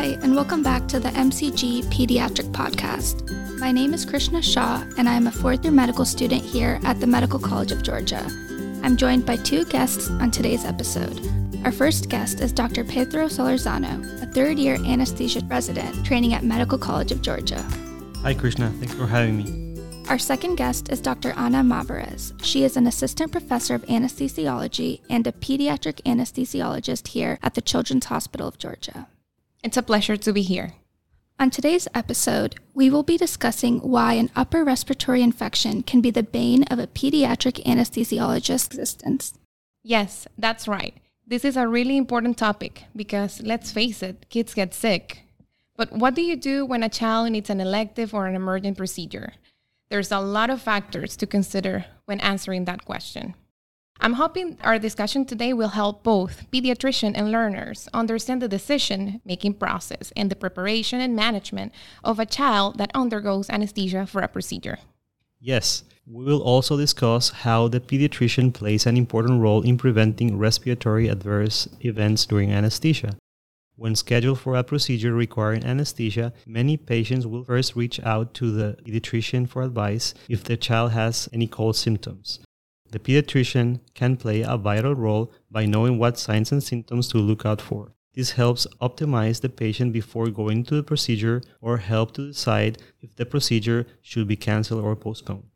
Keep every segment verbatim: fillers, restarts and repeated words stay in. Hi, and welcome back to the M C G Pediatric Podcast. My name is Krishna Shah, and I am a fourth year medical student here at the Medical College of Georgia. I'm joined by two guests on today's episode. Our first guest is Doctor Pedro Solorzano, a third-year anesthesia resident training at Medical College of Georgia. Hi, Krishna. Thanks for having me. Our second guest is Doctor Ana Mavarez. She is an assistant professor of anesthesiology and a pediatric anesthesiologist here at the Children's Hospital of Georgia. It's a pleasure to be here. On today's episode, we will be discussing why an upper respiratory infection can be the bane of a pediatric anesthesiologist's existence. Yes, that's right. This is a really important topic because, let's face it, kids get sick. But what do you do when a child needs an elective or an emergent procedure? There's a lot of factors to consider when answering that question. I'm hoping our discussion today will help both pediatricians and learners understand the decision-making process and the preparation and management of a child that undergoes anesthesia for a procedure. Yes, we will also discuss how the pediatrician plays an important role in preventing respiratory adverse events during anesthesia. When scheduled for a procedure requiring anesthesia, many patients will first reach out to the pediatrician for advice if the child has any cold symptoms. The pediatrician can play a vital role by knowing what signs and symptoms to look out for. This helps optimize the patient before going to the procedure or help to decide if the procedure should be canceled or postponed.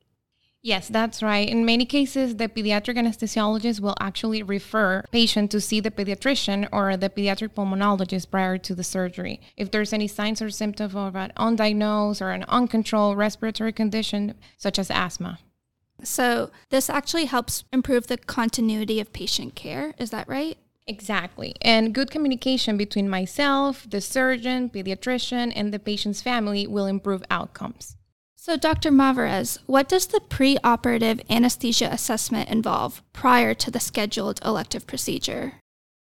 Yes, that's right. In many cases, the pediatric anesthesiologist will actually refer patient to see the pediatrician or the pediatric pulmonologist prior to the surgery. If there's any signs or symptoms of an undiagnosed or an uncontrolled respiratory condition, such as asthma. So this actually helps improve the continuity of patient care. Is that right? Exactly. And good communication between myself, the surgeon, pediatrician, and the patient's family will improve outcomes. So Doctor Mavarez, what does the preoperative anesthesia assessment involve prior to the scheduled elective procedure?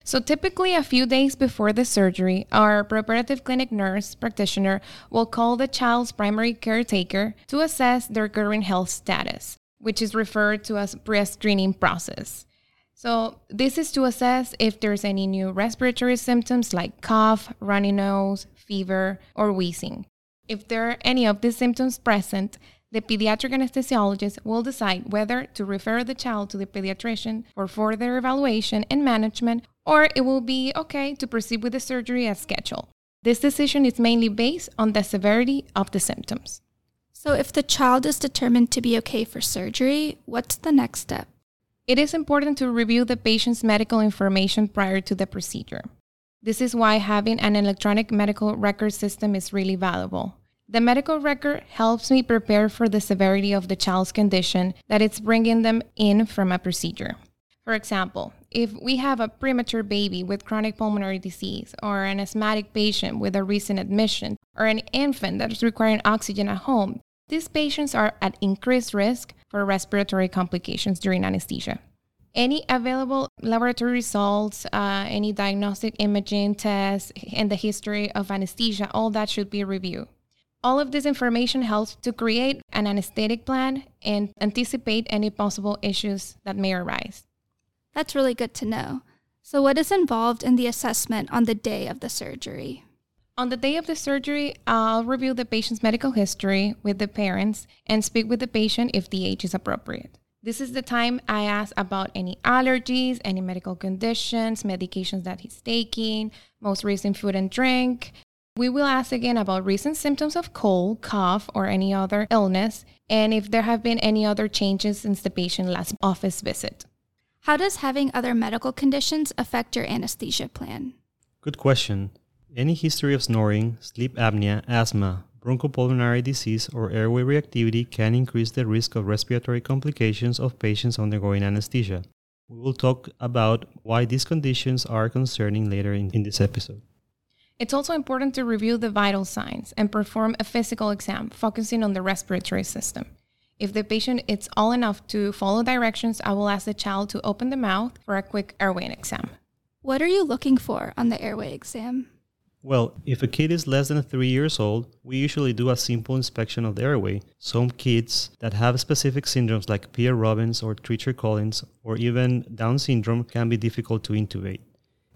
So typically a few days before the surgery, our preoperative clinic nurse practitioner will call the child's primary caretaker to assess their current health status, which is referred to as pre-screening process. So this is to assess if there's any new respiratory symptoms like cough, runny nose, fever, or wheezing. If there are any of these symptoms present, the pediatric anesthesiologist will decide whether to refer the child to the pediatrician for further evaluation and management, or it will be okay to proceed with the surgery as scheduled. This decision is mainly based on the severity of the symptoms. So if the child is determined to be okay for surgery, what's the next step? It is important to review the patient's medical information prior to the procedure. This is why having an electronic medical record system is really valuable. The medical record helps me prepare for the severity of the child's condition that it's bringing them in from a procedure. For example, if we have a premature baby with chronic pulmonary disease or an asthmatic patient with a recent admission or an infant that is requiring oxygen at home, these patients are at increased risk for respiratory complications during anesthesia. Any available laboratory results, uh, any diagnostic imaging tests, and the history of anesthesia, all that should be reviewed. All of this information helps to create an anesthetic plan and anticipate any possible issues that may arise. That's really good to know. So what is involved in the assessment on the day of the surgery? On the day of the surgery, I'll review the patient's medical history with the parents and speak with the patient if the age is appropriate. This is the time I ask about any allergies, any medical conditions, medications that he's taking, most recent food and drink. We will ask again about recent symptoms of cold, cough, or any other illness, and if there have been any other changes since the patient's last office visit. How does having other medical conditions affect your anesthesia plan? Good question. Any history of snoring, sleep apnea, asthma, bronchopulmonary disease, or airway reactivity can increase the risk of respiratory complications of patients undergoing anesthesia. We will talk about why these conditions are concerning later in, in this episode. It's also important to review the vital signs and perform a physical exam focusing on the respiratory system. If the patient is all enough to follow directions, I will ask the child to open the mouth for a quick airway exam. What are you looking for on the airway exam? Well, if a kid is less than three years old, we usually do a simple inspection of the airway. Some kids that have specific syndromes like Pierre Robin or Treacher Collins or even Down syndrome can be difficult to intubate.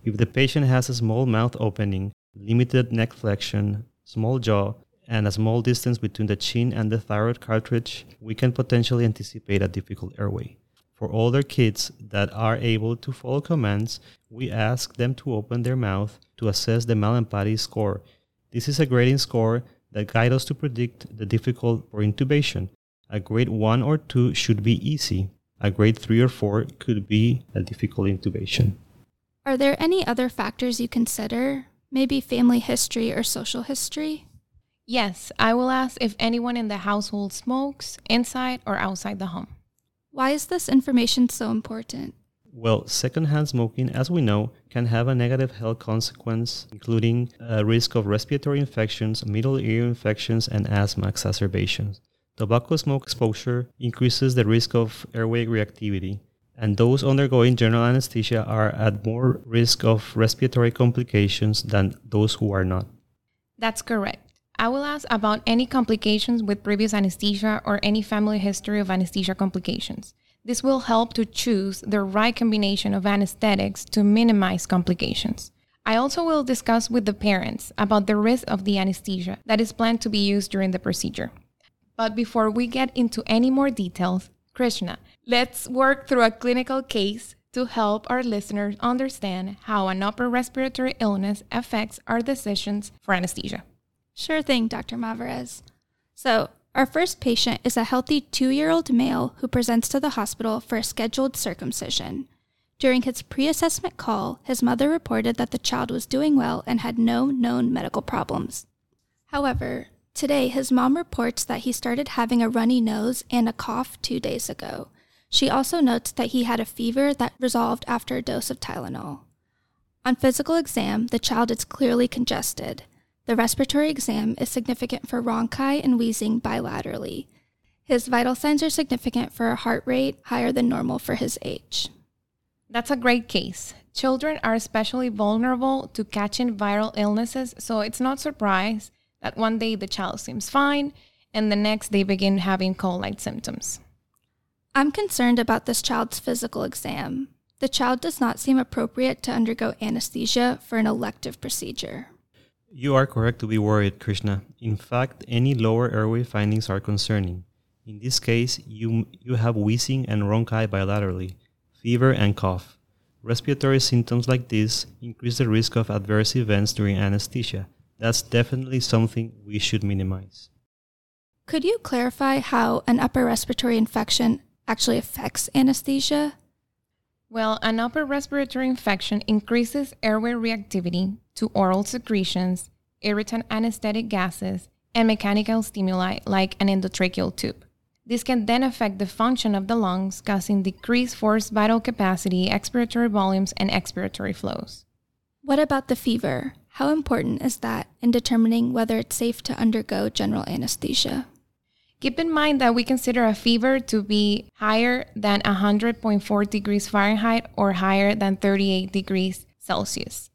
If the patient has a small mouth opening, limited neck flexion, small jaw, and a small distance between the chin and the thyroid cartilage, we can potentially anticipate a difficult airway. For older kids that are able to follow commands, we ask them to open their mouth to assess the Mallampati score. This is a grading score that guides us to predict the difficult for intubation. A grade one or two should be easy. A grade three or four could be a difficult intubation. Are there any other factors you consider? Maybe family history or social history? Yes, I will ask if anyone in the household smokes inside or outside the home. Why is this information so important? Well, secondhand smoking, as we know, can have a negative health consequence, including a risk of respiratory infections, middle ear infections, and asthma exacerbations. Tobacco smoke exposure increases the risk of airway reactivity, and those undergoing general anesthesia are at more risk of respiratory complications than those who are not. That's correct. I will ask about any complications with previous anesthesia or any family history of anesthesia complications. This will help to choose the right combination of anesthetics to minimize complications. I also will discuss with the parents about the risk of the anesthesia that is planned to be used during the procedure. But before we get into any more details, Krishna, let's work through a clinical case to help our listeners understand how an upper respiratory illness affects our decisions for anesthesia. Sure thing, Doctor Mavarez. So, our first patient is a healthy two-year-old male who presents to the hospital for a scheduled circumcision. During his pre-assessment call, his mother reported that the child was doing well and had no known medical problems. However, today his mom reports that he started having a runny nose and a cough two days ago. She also notes that he had a fever that resolved after a dose of Tylenol. On physical exam, the child is clearly congested. The respiratory exam is significant for ronchi and wheezing bilaterally. His vital signs are significant for a heart rate higher than normal for his age. That's a great case. Children are especially vulnerable to catching viral illnesses, so it's not a surprise that one day the child seems fine and the next they begin having cold-like symptoms. I'm concerned about this child's physical exam. The child does not seem appropriate to undergo anesthesia for an elective procedure. You are correct to be worried, Krishna. In fact, any lower airway findings are concerning. In this case, you you have wheezing and ronchi bilaterally, fever and cough. Respiratory symptoms like this increase the risk of adverse events during anesthesia. That's definitely something we should minimize. Could you clarify how an upper respiratory infection actually affects anesthesia? Well, an upper respiratory infection increases airway reactivity to oral secretions, irritant anesthetic gases, and mechanical stimuli like an endotracheal tube. This can then affect the function of the lungs, causing decreased forced vital capacity, expiratory volumes, and expiratory flows. What about the fever? How important is that in determining whether it's safe to undergo general anesthesia? Keep in mind that we consider a fever to be higher than one hundred point four degrees Fahrenheit or higher than thirty-eight degrees Celsius.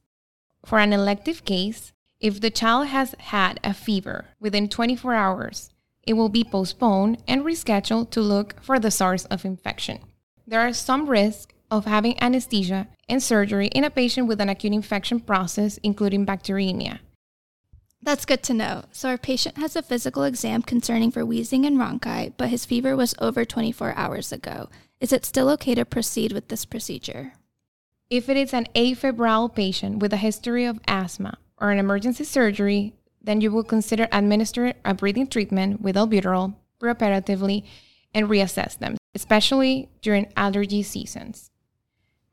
For an elective case, if the child has had a fever within twenty-four hours, it will be postponed and rescheduled to look for the source of infection. There are some risks of having anesthesia and surgery in a patient with an acute infection process, including bacteremia. That's good to know. So our patient has a physical exam concerning for wheezing and ronchi, but his fever was over twenty-four hours ago. Is it still okay to proceed with this procedure? If it is an afebrile patient with a history of asthma or an emergency surgery, then you will consider administering a breathing treatment with albuterol preoperatively and reassess them, especially during allergy seasons.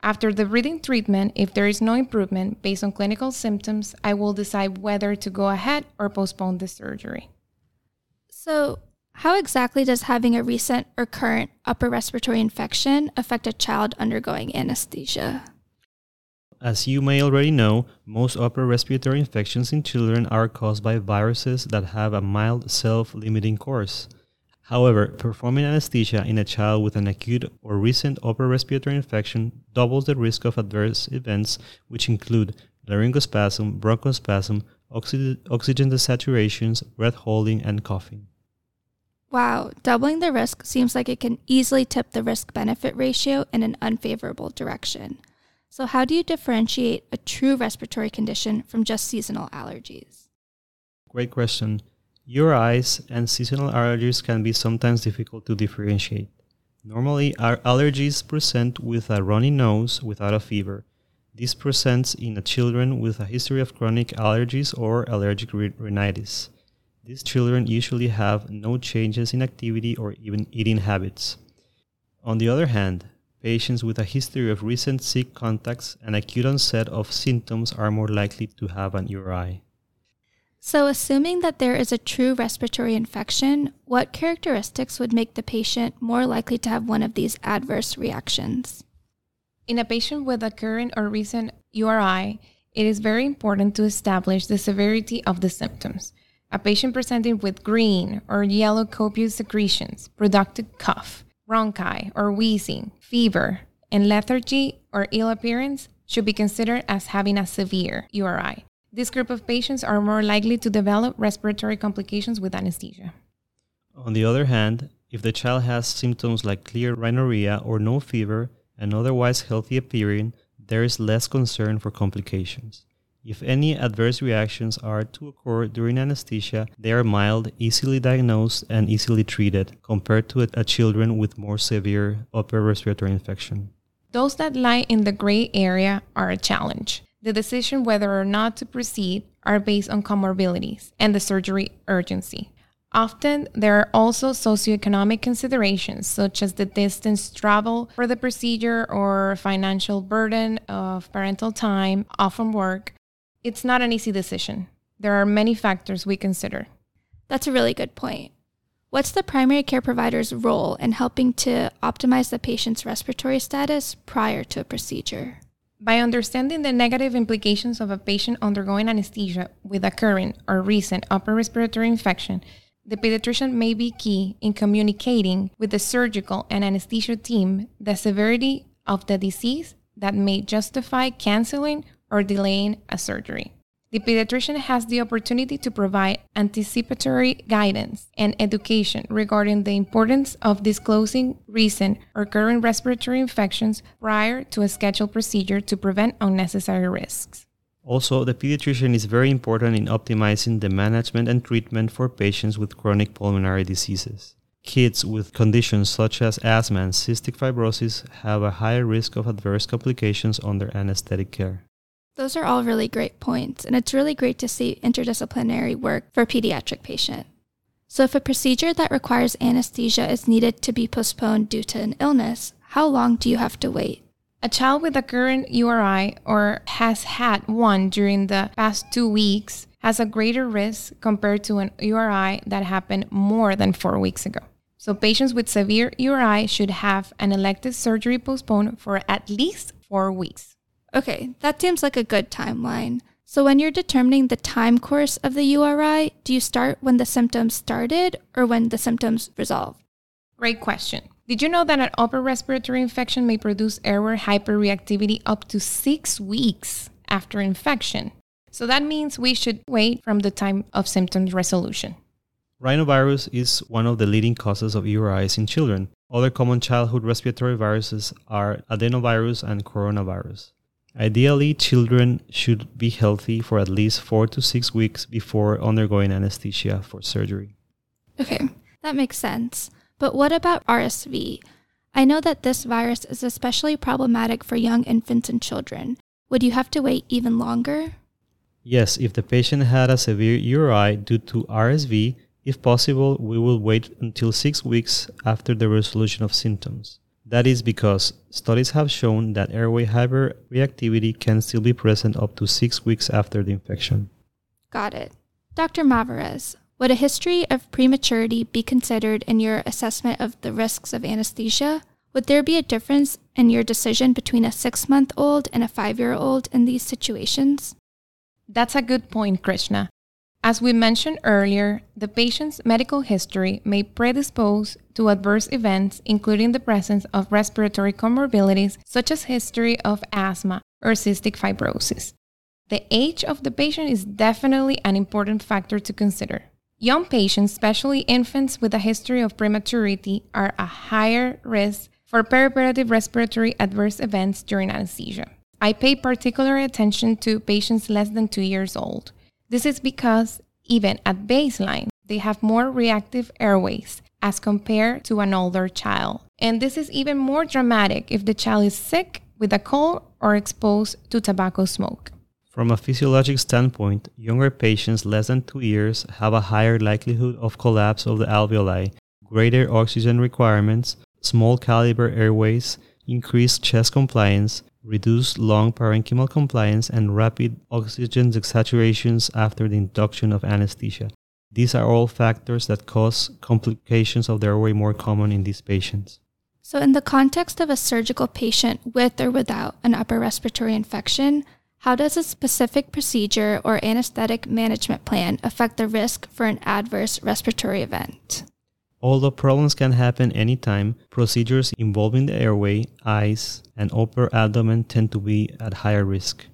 After the breathing treatment, if there is no improvement based on clinical symptoms, I will decide whether to go ahead or postpone the surgery. So, how exactly does having a recent or current upper respiratory infection affect a child undergoing anesthesia? As you may already know, most upper respiratory infections in children are caused by viruses that have a mild self-limiting course. However, performing anesthesia in a child with an acute or recent upper respiratory infection doubles the risk of adverse events, which include laryngospasm, bronchospasm, oxy- oxygen desaturations, breath holding, and coughing. Wow, doubling the risk seems like it can easily tip the risk-benefit ratio in an unfavorable direction. So how do you differentiate a true respiratory condition from just seasonal allergies? Great question. U R Is and seasonal allergies can be sometimes difficult to differentiate. Normally, our allergies present with a runny nose without a fever. This presents in children with a history of chronic allergies or allergic rhinitis. These children usually have no changes in activity or even eating habits. On the other hand, patients with a history of recent sick contacts and acute onset of symptoms are more likely to have an U R I. So assuming that there is a true respiratory infection, what characteristics would make the patient more likely to have one of these adverse reactions? In a patient with a current or recent U R I, it is very important to establish the severity of the symptoms. A patient presenting with green or yellow copious secretions, productive cough, bronchi or wheezing, fever, and lethargy or ill appearance should be considered as having a severe U R I. This group of patients are more likely to develop respiratory complications with anesthesia. On the other hand, if the child has symptoms like clear rhinorrhea or no fever and otherwise healthy appearing, there is less concern for complications. If any adverse reactions are to occur during anesthesia, they are mild, easily diagnosed, and easily treated compared to a, a children with more severe upper respiratory infection. Those that lie in the gray area are a challenge. The decision whether or not to proceed are based on comorbidities and the surgery urgency. Often, there are also socioeconomic considerations, such as the distance traveled for the procedure or financial burden of parental time off from work. It's not an easy decision. There are many factors we consider. That's a really good point. What's the primary care provider's role in helping to optimize the patient's respiratory status prior to a procedure? By understanding the negative implications of a patient undergoing anesthesia with a current or recent upper respiratory infection, the pediatrician may be key in communicating with the surgical and anesthesia team the severity of the disease that may justify canceling or delaying a surgery. The pediatrician has the opportunity to provide anticipatory guidance and education regarding the importance of disclosing recent or current respiratory infections prior to a scheduled procedure to prevent unnecessary risks. Also, the pediatrician is very important in optimizing the management and treatment for patients with chronic pulmonary diseases. Kids with conditions such as asthma and cystic fibrosis have a higher risk of adverse complications under anesthetic care. Those are all really great points, and it's really great to see interdisciplinary work for a pediatric patient. So if a procedure that requires anesthesia is needed to be postponed due to an illness, how long do you have to wait? A child with a current U R I or has had one during the past two weeks has a greater risk compared to an U R I that happened more than four weeks ago. So patients with severe U R I should have an elective surgery postponed for at least four weeks. Okay, that seems like a good timeline. So when you're determining the time course of the U R I, do you start when the symptoms started or when the symptoms resolved? Great question. Did you know that an upper respiratory infection may produce airway hyperreactivity up to six weeks after infection? So that means we should wait from the time of symptom resolution. Rhinovirus is one of the leading causes of U R Is in children. Other common childhood respiratory viruses are adenovirus and coronavirus. Ideally, children should be healthy for at least four to six weeks before undergoing anesthesia for surgery. Okay, that makes sense. But what about R S V? I know that this virus is especially problematic for young infants and children. Would you have to wait even longer? Yes, if the patient had a severe U R I due to R S V, if possible, we will wait until six weeks after the resolution of symptoms. That is because studies have shown that airway hyperreactivity can still be present up to six weeks after the infection. Got it. Doctor Mavarez, would a history of prematurity be considered in your assessment of the risks of anesthesia? Would there be a difference in your decision between a six-month-old and a five-year-old in these situations? That's a good point, Krishna. As we mentioned earlier, the patient's medical history may predispose to adverse events, including the presence of respiratory comorbidities such as history of asthma or cystic fibrosis. The age of the patient is definitely an important factor to consider. Young patients, especially infants with a history of prematurity, are at higher risk for perioperative respiratory adverse events during anesthesia. I pay particular attention to patients less than two years old. This is because even at baseline, they have more reactive airways as compared to an older child. And this is even more dramatic if the child is sick with a cold or exposed to tobacco smoke. From a physiologic standpoint, younger patients less than two years have a higher likelihood of collapse of the alveoli, greater oxygen requirements, small caliber airways, increased chest compliance, reduced lung parenchymal compliance, and rapid oxygen saturations after the induction of anesthesia. These are all factors that cause complications of the airway more common in these patients. So in the context of a surgical patient with or without an upper respiratory infection, how does a specific procedure or anesthetic management plan affect the risk for an adverse respiratory event? Although problems can happen anytime, procedures involving the airway, eyes, and upper abdomen tend to be at higher risk.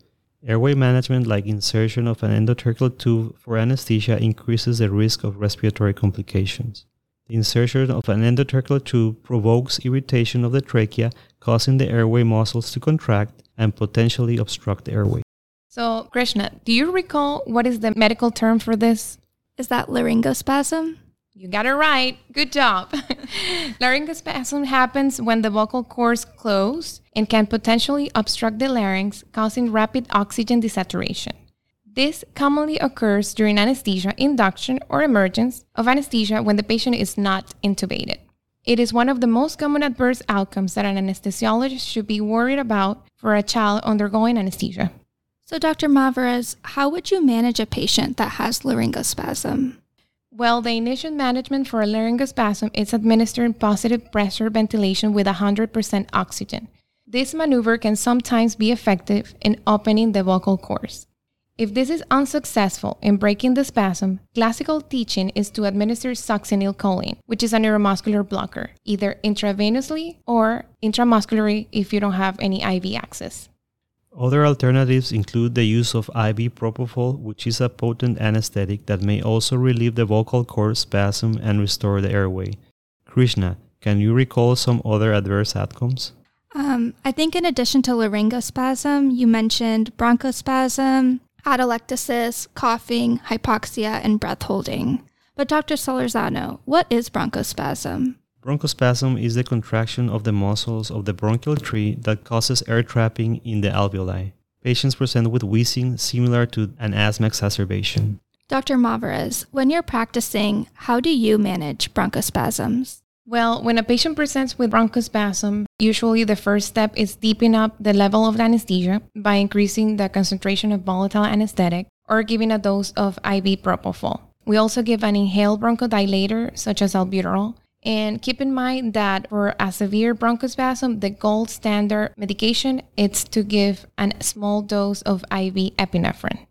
Airway management, like insertion of an endotracheal tube for anesthesia, increases the risk of respiratory complications. The insertion of an endotracheal tube provokes irritation of the trachea, causing the airway muscles to contract and potentially obstruct the airway. So, Krishna, do you recall what is the medical term for this? Is that laryngospasm? You got it right. Good job. Laryngospasm happens when the vocal cords close and can potentially obstruct the larynx, causing rapid oxygen desaturation. This commonly occurs during anesthesia induction or emergence of anesthesia when the patient is not intubated. It is one of the most common adverse outcomes that an anesthesiologist should be worried about for a child undergoing anesthesia. So, Doctor Mavarez, how would you manage a patient that has laryngospasm? Well, the initial management for a laryngospasm is administering positive pressure ventilation with one hundred percent oxygen. This maneuver can sometimes be effective in opening the vocal cords. If this is unsuccessful in breaking the spasm, classical teaching is to administer succinylcholine, which is a neuromuscular blocker, either intravenously or intramuscularly if you don't have any I V access. Other alternatives include the use of I V propofol, which is a potent anesthetic that may also relieve the vocal cord spasm and restore the airway. Krishna, can you recall some other adverse outcomes? Um, I think in addition to laryngospasm, you mentioned bronchospasm, atelectasis, coughing, hypoxia, and breath holding. But Doctor Solorzano, what is bronchospasm? Bronchospasm is the contraction of the muscles of the bronchial tree that causes air trapping in the alveoli. Patients present with wheezing similar to an asthma exacerbation. Doctor Mavarez, when you're practicing, how do you manage bronchospasms? Well, when a patient presents with bronchospasm, usually the first step is deepening up the level of the anesthesia by increasing the concentration of volatile anesthetic or giving a dose of I V propofol. We also give an inhaled bronchodilator, such as albuterol. And keep in mind that for a severe bronchospasm, the gold standard medication is to give a small dose of I V epinephrine.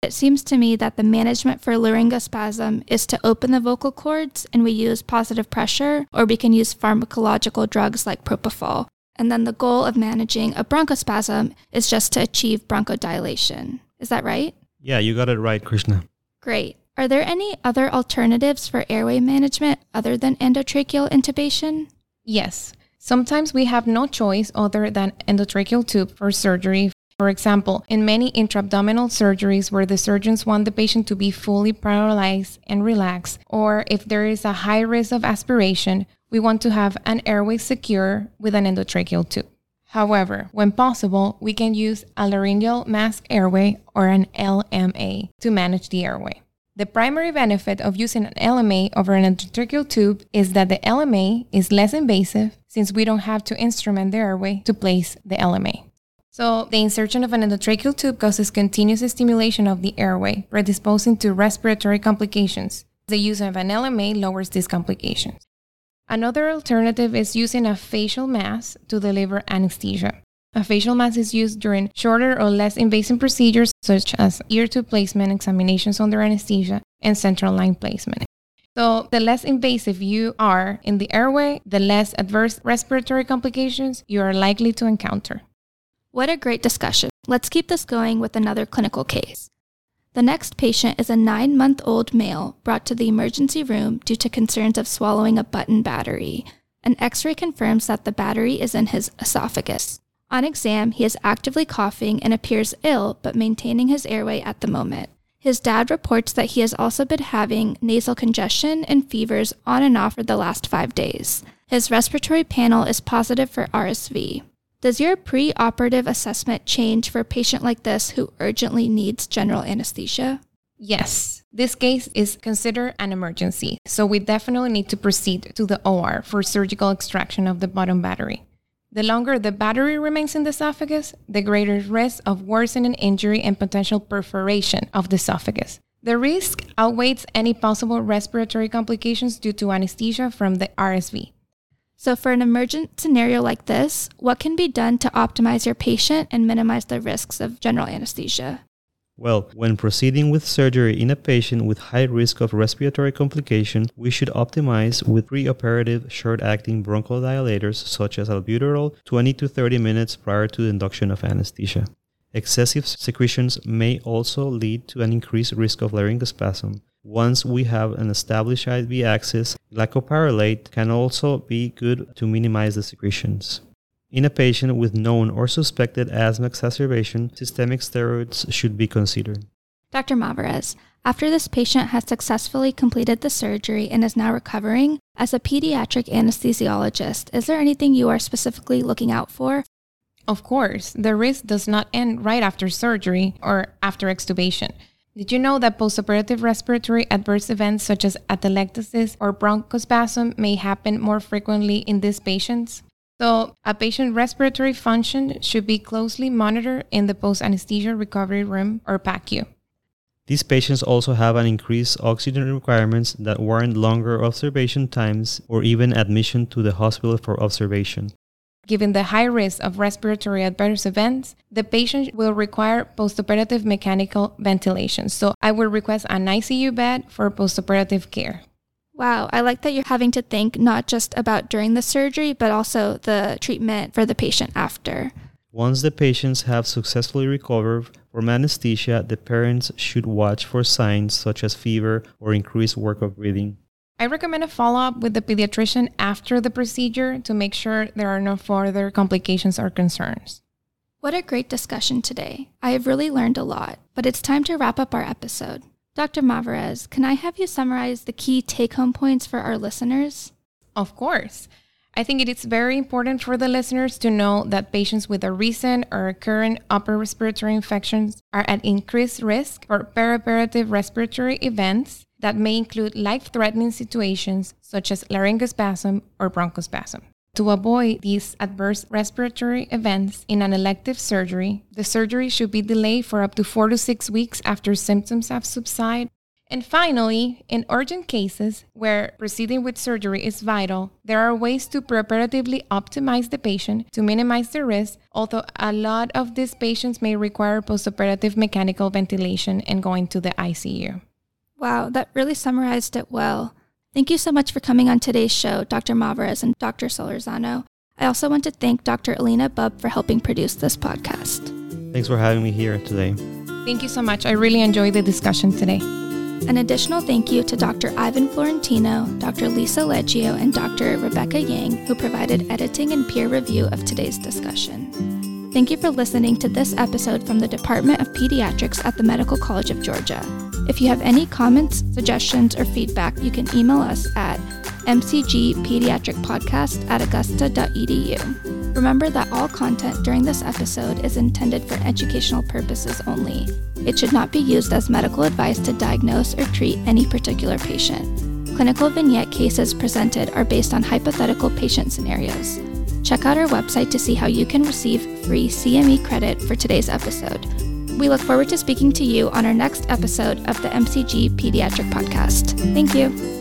It seems to me that the management for laryngospasm is to open the vocal cords and we use positive pressure, or we can use pharmacological drugs like propofol. And then the goal of managing a bronchospasm is just to achieve bronchodilation. Is that right? Yeah, you got it right, Krishna. Great. Are there any other alternatives for airway management other than endotracheal intubation? Yes. Sometimes we have no choice other than endotracheal tube for surgery. For example, in many intra-abdominal surgeries where the surgeons want the patient to be fully paralyzed and relaxed, or if there is a high risk of aspiration, we want to have an airway secure with an endotracheal tube. However, when possible, we can use a laryngeal mask airway or an L M A to manage the airway. The primary benefit of using an L M A over an endotracheal tube is that the L M A is less invasive since we don't have to instrument the airway to place the L M A. So the insertion of an endotracheal tube causes continuous stimulation of the airway, predisposing to respiratory complications. The use of an L M A lowers these complications. Another alternative is using a facial mask to deliver anesthesia. A facial mask is used during shorter or less invasive procedures such as ear tube placement, examinations under anesthesia, and central line placement. So the less invasive you are in the airway, the less adverse respiratory complications you are likely to encounter. What a great discussion. Let's keep this going with another clinical case. The next patient is a nine-month-old male brought to the emergency room due to concerns of swallowing a button battery. An X-ray confirms that the battery is in his esophagus. On exam, he is actively coughing and appears ill, but maintaining his airway at the moment. His dad reports that he has also been having nasal congestion and fevers on and off for the last five days. His respiratory panel is positive for R S V. Does your pre-operative assessment change for a patient like this who urgently needs general anesthesia? Yes. This case is considered an emergency, so we definitely need to proceed to the O R for surgical extraction of the bottom battery. The longer the battery remains in the esophagus, the greater risk of worsening injury and potential perforation of the esophagus. The risk outweighs any possible respiratory complications due to anesthesia from the R S V. So for an emergent scenario like this, what can be done to optimize your patient and minimize the risks of general anesthesia? Well, when proceeding with surgery in a patient with high risk of respiratory complication, we should optimize with preoperative short-acting bronchodilators such as albuterol twenty to thirty minutes prior to the induction of anesthesia. Excessive secretions may also lead to an increased risk of laryngospasm. Once we have an established I V access, glycopyrrolate can also be good to minimize the secretions. In a patient with known or suspected asthma exacerbation, systemic steroids should be considered. Doctor Mavarez, after this patient has successfully completed the surgery and is now recovering, as a pediatric anesthesiologist, is there anything you are specifically looking out for? Of course, the risk does not end right after surgery or after extubation. Did you know that postoperative respiratory adverse events such as atelectasis or bronchospasm may happen more frequently in these patients? So, a patient's respiratory function should be closely monitored in the post-anesthesia recovery room or P A C U. These patients also have an increased oxygen requirements that warrant longer observation times or even admission to the hospital for observation. Given the high risk of respiratory adverse events, the patient will require postoperative mechanical ventilation. So, I will request an I C U bed for postoperative care. Wow, I like that you're having to think not just about during the surgery, but also the treatment for the patient after. Once the patients have successfully recovered from anesthesia, the parents should watch for signs such as fever or increased work of breathing. I recommend a follow-up with the pediatrician after the procedure to make sure there are no further complications or concerns. What a great discussion today. I have really learned a lot, but it's time to wrap up our episode. Doctor Mavarez, can I have you summarize the key take-home points for our listeners? Of course. I think it is very important for the listeners to know that patients with a recent or current upper respiratory infections are at increased risk for perioperative respiratory events that may include life-threatening situations such as laryngospasm or bronchospasm. To avoid these adverse respiratory events in an elective surgery, the surgery should be delayed for up to four to six weeks after symptoms have subsided. And finally, in urgent cases where proceeding with surgery is vital, there are ways to preoperatively optimize the patient to minimize the risk, although a lot of these patients may require postoperative mechanical ventilation and going to the I C U. Wow, that really summarized it well. Thank you so much for coming on today's show, Doctor Mavarez and Doctor Solorzano. I also want to thank Doctor Alina Bubb for helping produce this podcast. Thanks for having me here today. Thank you so much. I really enjoyed the discussion today. An additional thank you to Doctor Ivan Florentino, Doctor Lisa Leggio, and Doctor Rebecca Yang, who provided editing and peer review of today's discussion. Thank you for listening to this episode from the Department of Pediatrics at the Medical College of Georgia. If you have any comments, suggestions, or feedback, you can email us at m c g pediatric podcast at augusta dot e d u. Remember that all content during this episode is intended for educational purposes only. It should not be used as medical advice to diagnose or treat any particular patient. Clinical vignette cases presented are based on hypothetical patient scenarios. Check out our website to see how you can receive free C M E credit for today's episode. We look forward to speaking to you on our next episode of the M C G Pediatric Podcast. Thank you.